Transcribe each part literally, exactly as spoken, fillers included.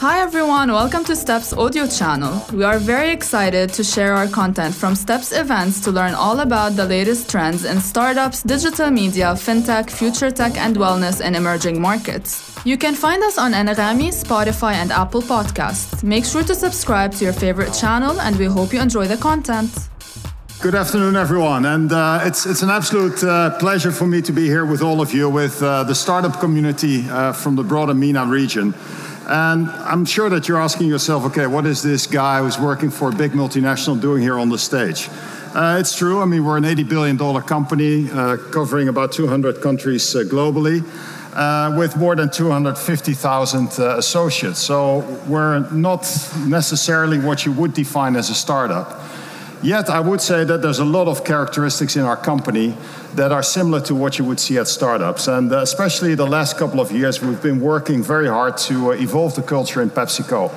Hi everyone, welcome to STEPS audio channel. We are very excited to share our content from STEPS events to learn all about the latest trends in startups, digital media, fintech, future tech and wellness in emerging markets. You can find us on Anghami, Spotify and Apple Podcasts. Make sure to subscribe to your favorite channel and we hope you enjoy the content. Good afternoon, everyone, and uh, it's it's an absolute uh, pleasure for me to be here with all of you, with uh, the startup community uh, from the broader MENA region. And I'm sure that you're asking yourself, okay, what is this guy who's working for a big multinational doing here on the stage? Uh, it's true. I mean, we're an eighty billion dollars company uh, covering about two hundred countries uh, globally, uh, with more than two hundred fifty thousand uh, associates. So we're not necessarily what you would define as a startup. Yet, I would say that there's a lot of characteristics in our company that are similar to what you would see at startups. And especially the last couple of years, we've been working very hard to evolve the culture in PepsiCo.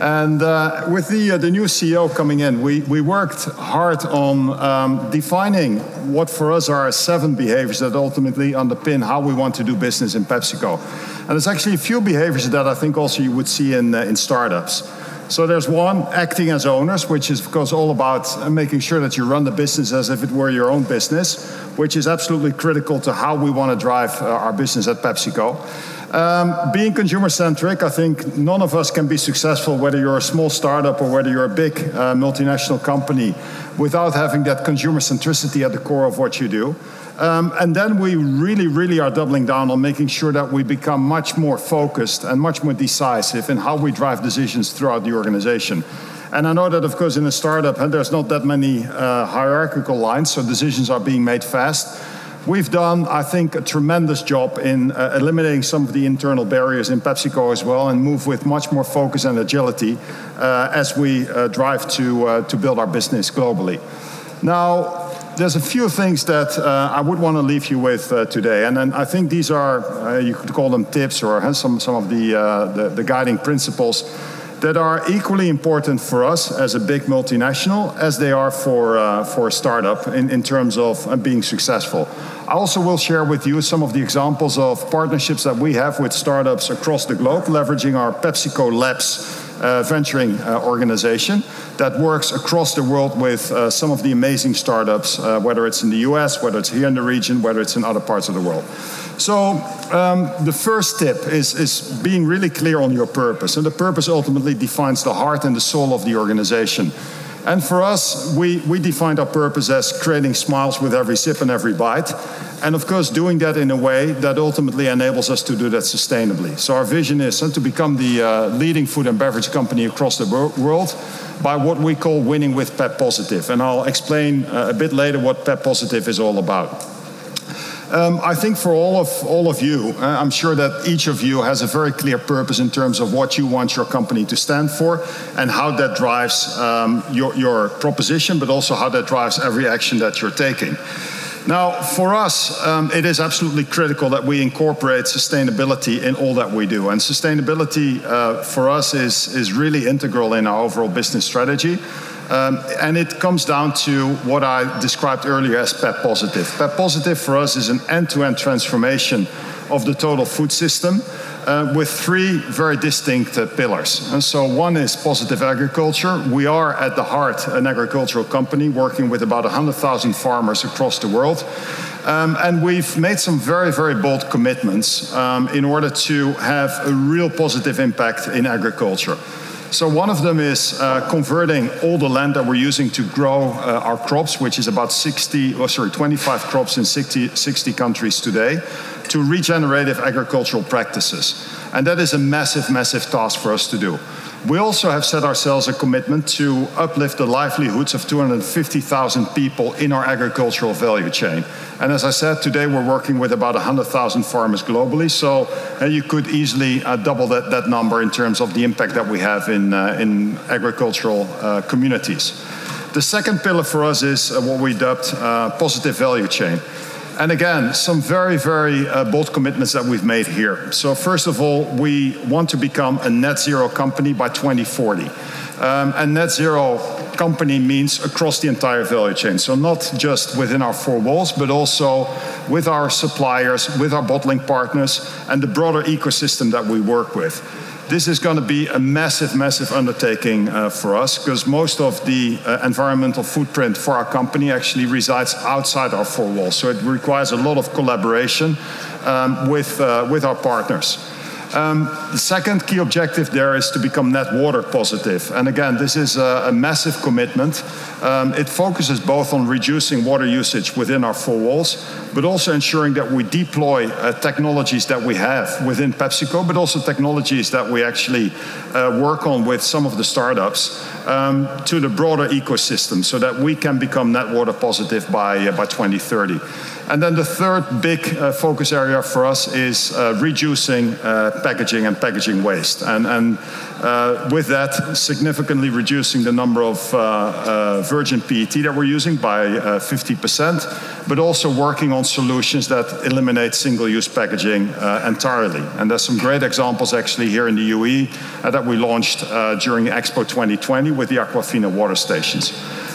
And uh, with the uh, the new C E O coming in, we, we worked hard on um, defining what for us are seven behaviors that ultimately underpin how we want to do business in PepsiCo. And there's actually a few behaviors that I think also you would see in uh, in startups. So there's one, acting as owners, which is of course all about making sure that you run the business as if it were your own business, which is absolutely critical to how we want to drive our business at PepsiCo. Um, being consumer-centric, I think none of us can be successful, whether you're a small startup or whether you're a big uh, multinational company, without having that consumer centricity at the core of what you do. Um, and then we really, really are doubling down on making sure that we become much more focused and much more decisive in how we drive decisions throughout the organization. And I know that, of course, in a startup, there's not that many uh, hierarchical lines, so decisions are being made fast. We've done, I think, a tremendous job in uh, eliminating some of the internal barriers in PepsiCo as well, and move with much more focus and agility uh, as we uh, drive to uh, to build our business globally. Now, there's a few things that uh, I would want to leave you with uh, today, and, and I think these are, uh, you could call them tips or uh, some, some of the, uh, the, the guiding principles that are equally important for us as a big multinational as they are for, uh, for a startup in, in terms of uh, being successful. I also will share with you some of the examples of partnerships that we have with startups across the globe, leveraging our PepsiCo Labs Uh, venturing uh, organization that works across the world with uh, some of the amazing startups, uh, whether it's in the U S, whether it's here in the region, whether it's in other parts of the world. So um, the first tip is, is being really clear on your purpose. And the purpose ultimately defines the heart and the soul of the organization. And for us, we, we defined our purpose as creating smiles with every sip and every bite. And of course, doing that in a way that ultimately enables us to do that sustainably. So our vision is to become the uh, leading food and beverage company across the world by what we call winning with P E P Positive. And I'll explain uh, a bit later what P E P Positive is all about. Um, I think for all of all of you, uh, I'm sure that each of you has a very clear purpose in terms of what you want your company to stand for and how that drives um, your, your proposition, but also how that drives every action that you're taking. Now, for us, um, it is absolutely critical that we incorporate sustainability in all that we do. And sustainability uh, for us is, is really integral in our overall business strategy. Um, and it comes down to what I described earlier as P E P Positive. P E P Positive for us is an end-to-end transformation of the total food system uh, with three very distinct uh, pillars. And so one is positive agriculture. We are at the heart an agricultural company working with about one hundred thousand farmers across the world. Um, and we've made some very, very bold commitments um, in order to have a real positive impact in agriculture. So one of them is uh, converting all the land that we're using to grow uh, our crops, which is about sixty, oh, sorry, twenty-five crops in sixty, sixty countries today, to regenerative agricultural practices. And that is a massive, massive task for us to do. We also have set ourselves a commitment to uplift the livelihoods of two hundred fifty thousand people in our agricultural value chain. And as I said, today we're working with about one hundred thousand farmers globally, so uh, you could easily uh, double that, that number in terms of the impact that we have in, uh, in agricultural uh, communities. The second pillar for us is uh, what we dubbed uh, positive value chain. And again, some very, very uh, bold commitments that we've made here. So first of all, we want to become a net zero company by twenty forty. Um, and net zero company means across the entire value chain. So not just within our four walls, but also with our suppliers, with our bottling partners, and the broader ecosystem that we work with. This is going to be a massive, massive undertaking uh, for us, because most of the uh, environmental footprint for our company actually resides outside our four walls. So it requires a lot of collaboration um, with, uh, with our partners. Um, the second key objective there is to become net water positive. And again, this is a, a massive commitment. Um, it focuses both on reducing water usage within our four walls, but also ensuring that we deploy uh, technologies that we have within PepsiCo, but also technologies that we actually uh, work on with some of the startups um, to the broader ecosystem, so that we can become net water positive by, uh, by twenty thirty. And then the third big uh, focus area for us is uh, reducing uh, packaging and packaging waste. And, and uh, with that, significantly reducing the number of uh, uh, virgin P E T that we're using by uh, fifty percent, but also working on solutions that eliminate single-use packaging uh, entirely. And there's some great examples actually here in the U A E uh, that we launched uh, during Expo twenty twenty with the Aquafina water stations.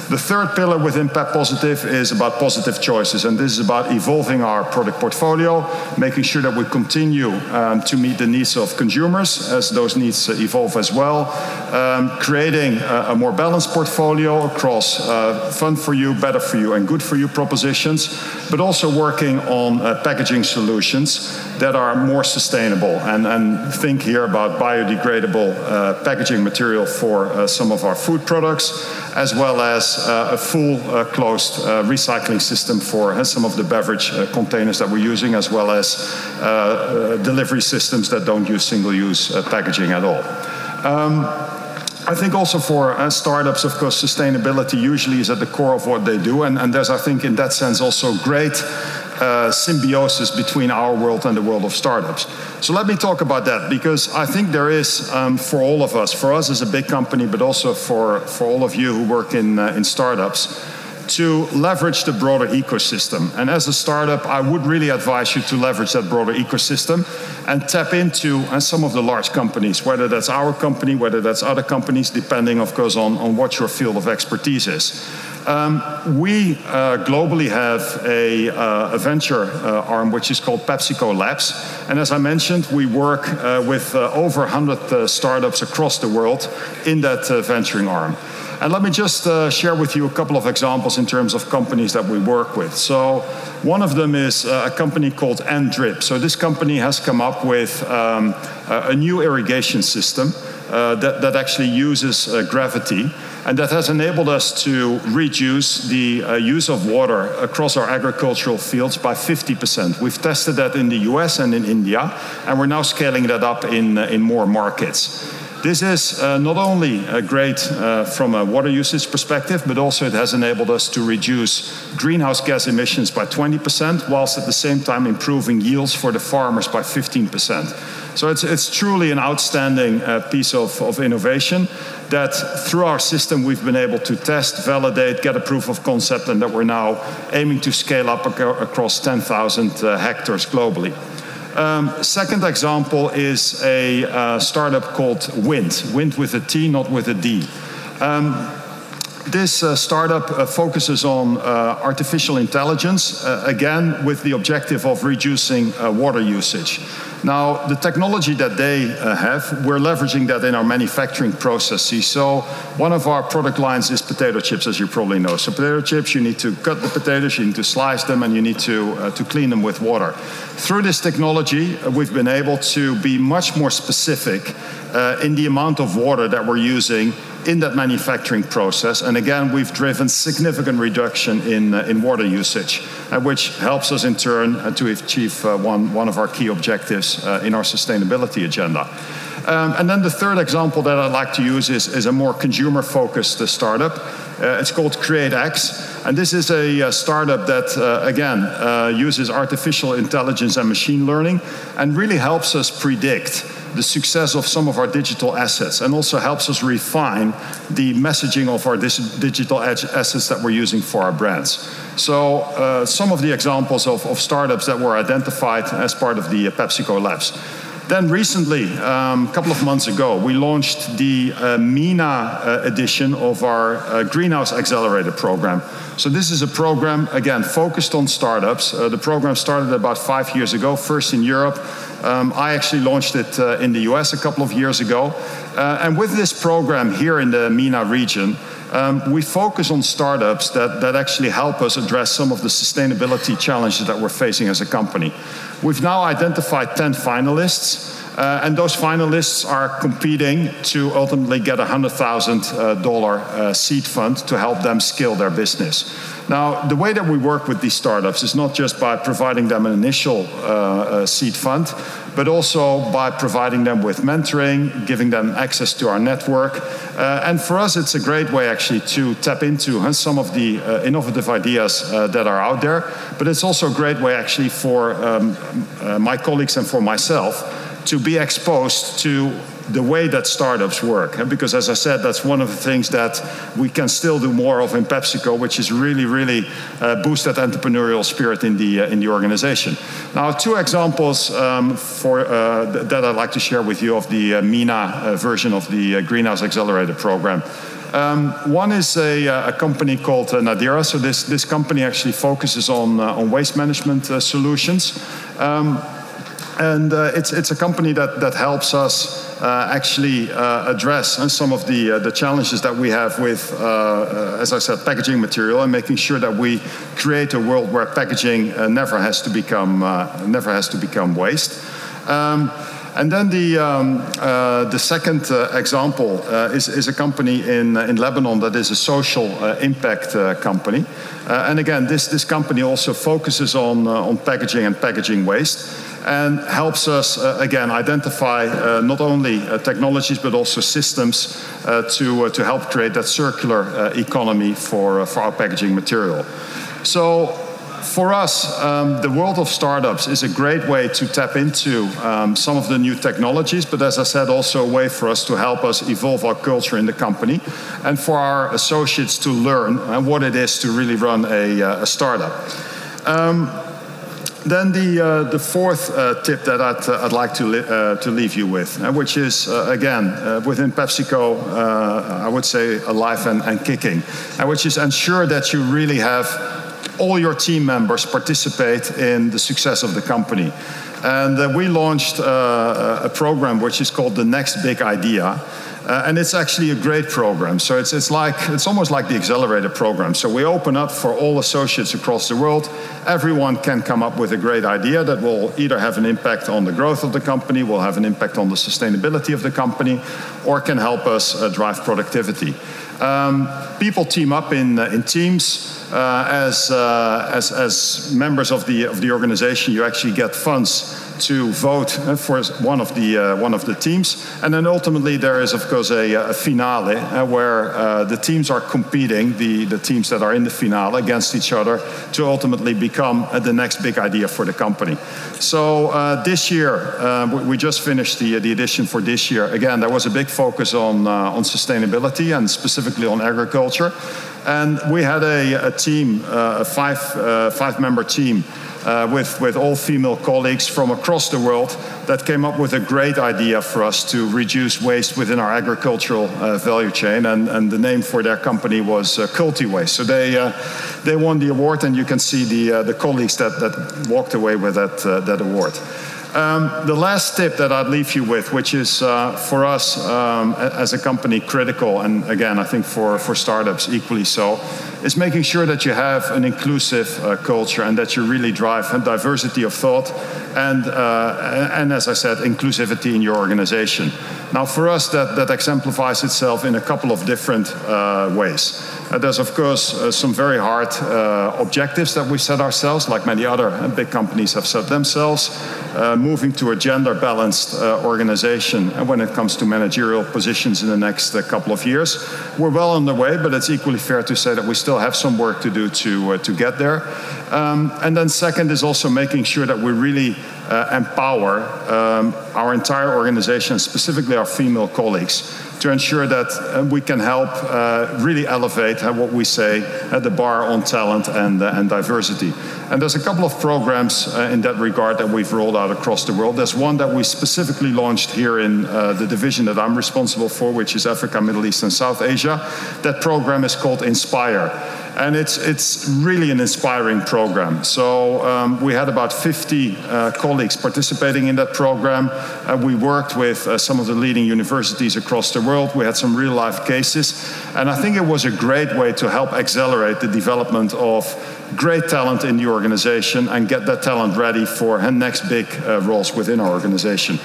The third pillar within P E P Positive is about positive choices, and this is about evolving our product portfolio, making sure that we continue um, to meet the needs of consumers as those needs evolve as well, um, creating a, a more balanced portfolio across uh, fun for you, better for you, and good for you propositions, but also working on uh, packaging solutions that are more sustainable, and, and think here about biodegradable uh, packaging material for uh, some of our food products, as well as Uh, a full uh, closed uh, recycling system for uh, some of the beverage uh, containers that we're using, as well as uh, uh, delivery systems that don't use single-use uh, packaging at all. Um, I think also for uh, startups, of course, sustainability usually is at the core of what they do, and, and there's, I think, in that sense also great Uh, symbiosis between our world and the world of startups. So let me talk about that, because I think there is um, for all of us, for us as a big company, but also for, for all of you who work in uh, in startups, to leverage the broader ecosystem. And as a startup, I would really advise you to leverage that broader ecosystem and tap into uh, some of the large companies, whether that's our company, whether that's other companies, depending, of course, on, on what your field of expertise is. Um, we uh, globally have a, uh, a venture uh, arm, which is called PepsiCo Labs. And as I mentioned, we work uh, with uh, over one hundred uh, startups across the world in that uh, venturing arm. And let me just uh, share with you a couple of examples in terms of companies that we work with. So one of them is uh, a company called N-Drip. So this company has come up with um, a, a new irrigation system uh, that, that actually uses uh, gravity. And that has enabled us to reduce the uh, use of water across our agricultural fields by fifty percent. We've tested that in the U S and in India, and we're now scaling that up in, uh, in more markets. This is uh, not only uh, great uh, from a water usage perspective, but also it has enabled us to reduce greenhouse gas emissions by twenty percent, whilst at the same time improving yields for the farmers by fifteen percent. So it's, it's truly an outstanding uh, piece of, of innovation that through our system we've been able to test, validate, get a proof of concept, and that we're now aiming to scale up ac- across ten thousand uh, hectares globally. Um, second example is a uh, startup called Wint. Wint with a T, not with a D. Um, this uh, startup uh, focuses on uh, artificial intelligence, uh, again, with the objective of reducing uh, water usage. Now, the technology that they uh, have, we're leveraging that in our manufacturing processes. So one of our product lines is potato chips, as you probably know. So potato chips, you need to cut the potatoes, you need to slice them, and you need to, uh, to clean them with water. Through this technology, uh, we've been able to be much more specific uh, in the amount of water that we're using in that manufacturing process. And again, we've driven significant reduction in, uh, in water usage, uh, which helps us in turn uh, to achieve uh, one, one of our key objectives uh, in our sustainability agenda. Um, and then the third example that I'd like to use is, is a more consumer-focused uh, startup. Uh, it's called CreateX, and this is a, a startup that, uh, again, uh, uses artificial intelligence and machine learning and really helps us predict the success of some of our digital assets, and also helps us refine the messaging of our digital assets that we're using for our brands. So uh, some of the examples of, of startups that were identified as part of the uh, PepsiCo Labs. Then recently, um, a couple of months ago, we launched the uh, MENA uh, edition of our uh, Greenhouse Accelerator program. So this is a program, again, focused on startups. Uh, the program started about five years ago, first in Europe. Um, I actually launched it uh, in the U S a couple of years ago. Uh, and with this program here in the MENA region, Um, we focus on startups that, that actually help us address some of the sustainability challenges that we're facing as a company. We've now identified ten finalists, uh, and those finalists are competing to ultimately get a one hundred thousand dollars uh, seed fund to help them scale their business. Now, the way that we work with these startups is not just by providing them an initial uh, uh, seed fund, but also by providing them with mentoring, giving them access to our network. Uh, and for us, it's a great way actually to tap into uh, some of the uh, innovative ideas uh, that are out there. But it's also a great way actually for um, uh, my colleagues and for myself to be exposed to the way that startups work. And because as I said, that's one of the things that we can still do more of in PepsiCo, which is really, really uh, boost that entrepreneurial spirit in the uh, in the organization. Now, two examples um, for uh, th- that I'd like to share with you of the uh, MENA uh, version of the uh, Greenhouse Accelerator program. Um, one is a, a company called uh, Nadira. So this, this company actually focuses on, uh, on waste management uh, solutions. Um, And uh, it's it's a company that, that helps us uh, actually uh, address uh, some of the uh, the challenges that we have with, uh, uh, as I said, packaging material and making sure that we create a world where packaging uh, never has to become uh, never has to become waste. Um, And then the um, uh, the second uh, example uh, is, is a company in in Lebanon that is a social uh, impact uh, company, uh, and again this this company also focuses on uh, on packaging and packaging waste, and helps us uh, again identify uh, not only uh, technologies but also systems uh, to uh, to help create that circular uh, economy for uh, for our packaging material. So. For us, um, the world of startups is a great way to tap into um, some of the new technologies, but as I said, also a way for us to help us evolve our culture in the company and for our associates to learn uh, what it is to really run a, uh, a startup. Um, then the uh, the fourth uh, tip that I'd, uh, I'd like to li- uh, to leave you with, uh, which is, uh, again, uh, within PepsiCo, uh, I would say alive and, and kicking, uh, which is ensure that you really have all your team members participate in the success of the company. And uh, we launched uh, a program which is called The Next Big Idea. Uh, and it's actually a great program. So it's it's like it's almost like the accelerator program. So we open up for all associates across the world. Everyone can come up with a great idea that will either have an impact on the growth of the company, will have an impact on the sustainability of the company, or can help us uh, drive productivity. Um, people team up in uh, in teams uh, as uh, as as members of the of the organization. You actually get funds to vote for one of the uh, one of the teams, and then ultimately there is of course a, a finale uh, where uh, the teams are competing, the the teams that are in the finale against each other to ultimately become uh, the next big idea for the company. So uh, this year uh, we, we just finished the the edition for this year. Again, there was a big focus on uh, on sustainability and specifically on agriculture, and we had a, a team, uh, a five uh, five member team. Uh, with, with all female colleagues from across the world that came up with a great idea for us to reduce waste within our agricultural uh, value chain, and, and the name for their company was uh, CultiWaste. So they uh, they won the award, and you can see the uh, the colleagues that, that walked away with that uh, that award. Um, the last tip that I'd leave you with, which is uh, for us um, as a company critical, and again I think for, for startups equally so, is making sure that you have an inclusive uh, culture and that you really drive a diversity of thought and, uh, and as I said, inclusivity in your organization. Now for us that, that exemplifies itself in a couple of different uh, ways. Uh, there's of course uh, some very hard uh, objectives that we set ourselves, like many other uh, big companies have set themselves. Uh, moving to a gender-balanced uh, organization when it comes to managerial positions in the next uh, couple of years. We're well on the way, but it's equally fair to say that we still have some work to do to, uh, to get there. Um, and then second is also making sure that we really uh, empower um, our entire organization, specifically our female colleagues, to ensure that uh, we can help uh, really elevate uh, what we say at the bar on talent and, uh, and diversity. And there's a couple of programs uh, in that regard that we've rolled out across the world. There's one that we specifically launched here in uh, the division that I'm responsible for, which is Africa, Middle East, and South Asia. That program is called Inspire. And it's it's really an inspiring program. So um, we had about fifty uh, colleagues participating in that program. Uh, we worked with uh, some of the leading universities across the world. We had some real life cases. And I think it was a great way to help accelerate the development of great talent in the organization and get that talent ready for the next big uh, roles within our organization.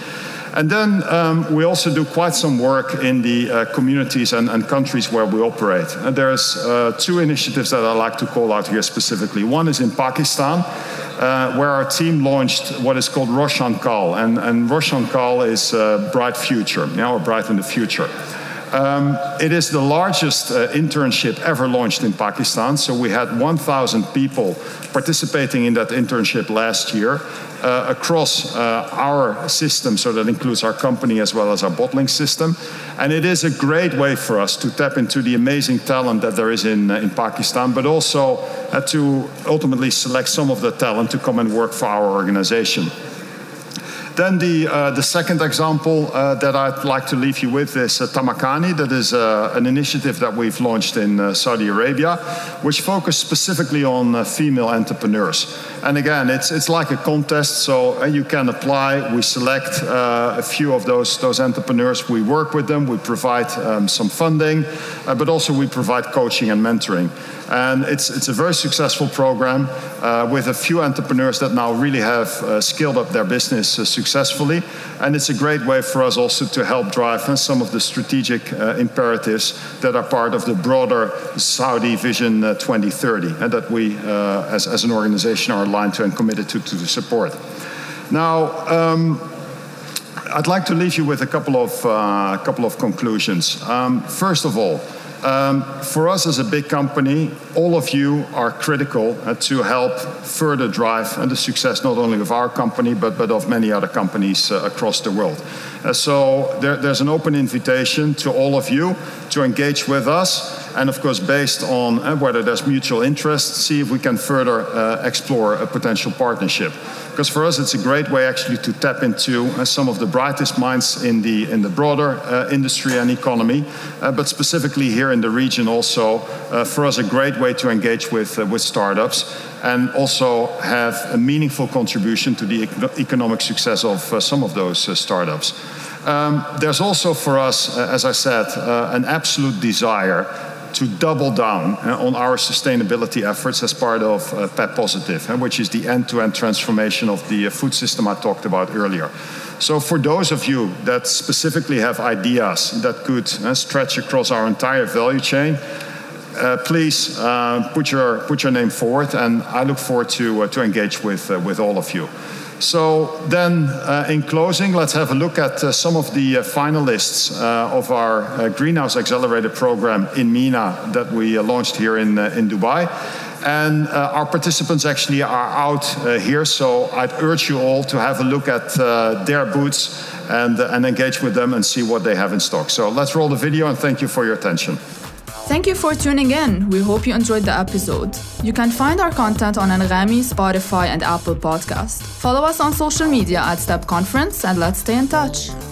And then um, we also do quite some work in the uh, communities and, and countries where we operate. And there's uh, two initiatives that I like to call out here specifically. One is in Pakistan, uh, where our team launched what is called Roshan Kal. And, and Roshan Kal is uh, Bright Future, you know, or Bright in the Future. Um, it is the largest uh, internship ever launched in Pakistan. So we had one thousand people participating in that internship last year uh, across uh, our system. So that includes our company as well as our bottling system. And it is a great way for us to tap into the amazing talent that there is in, uh, in Pakistan, but also uh, to ultimately select some of the talent to come and work for our organization. Then the uh, the second example uh, that I'd like to leave you with is uh, Tamakani. That is uh, an initiative that we've launched in uh, Saudi Arabia, which focused specifically on uh, female entrepreneurs. And again, it's it's like a contest, so uh, you can apply. We select uh, a few of those those entrepreneurs. We work with them. We provide um, some funding, uh, but also we provide coaching and mentoring. And it's it's a very successful program uh, with a few entrepreneurs that now really have uh, scaled up their business uh, successfully. And it's a great way for us also to help drive uh, some of the strategic uh, imperatives that are part of the broader Saudi Vision uh, twenty thirty, and that we uh, as, as an organization are aligned to and committed to, to support. Now, um, I'd like to leave you with a couple of, uh, couple of conclusions. Um, first of all, Um, for us as a big company, all of you are critical uh, to help further drive uh, the success not only of our company, but, but of many other companies uh, across the world. Uh, so there, there's an open invitation to all of you to engage with us, and of course based on uh, whether there's mutual interest, see if we can further uh, explore a potential partnership. Because for us it's a great way actually to tap into uh, some of the brightest minds in the, in the broader uh, industry and economy, uh, but specifically here in the region also, uh, for us a great way to engage with uh, with startups and also have a meaningful contribution to the ec- economic success of uh, some of those uh, startups. Um, there's also for us, uh, as I said, uh, an absolute desire to double down uh, on our sustainability efforts as part of uh, P E P Positive, uh, which is the end-to-end transformation of the uh, food system I talked about earlier. So for those of you that specifically have ideas that could uh, stretch across our entire value chain, uh, please uh, put your put your name forward, and I look forward to uh, to engage with uh, with all of you. So then, uh, in closing, let's have a look at uh, some of the uh, finalists uh, of our uh, Greenhouse Accelerator program in MENA that we uh, launched here in uh, in Dubai. And uh, our participants actually are out uh, here, so I'd urge you all to have a look at uh, their booths and, uh, and engage with them and see what they have in stock. So let's roll the video, and thank you for your attention. Thank you for tuning in. We hope you enjoyed the episode. You can find our content on Anghami, Spotify, and Apple Podcasts. Follow us on social media at STEP Conference, and let's stay in touch.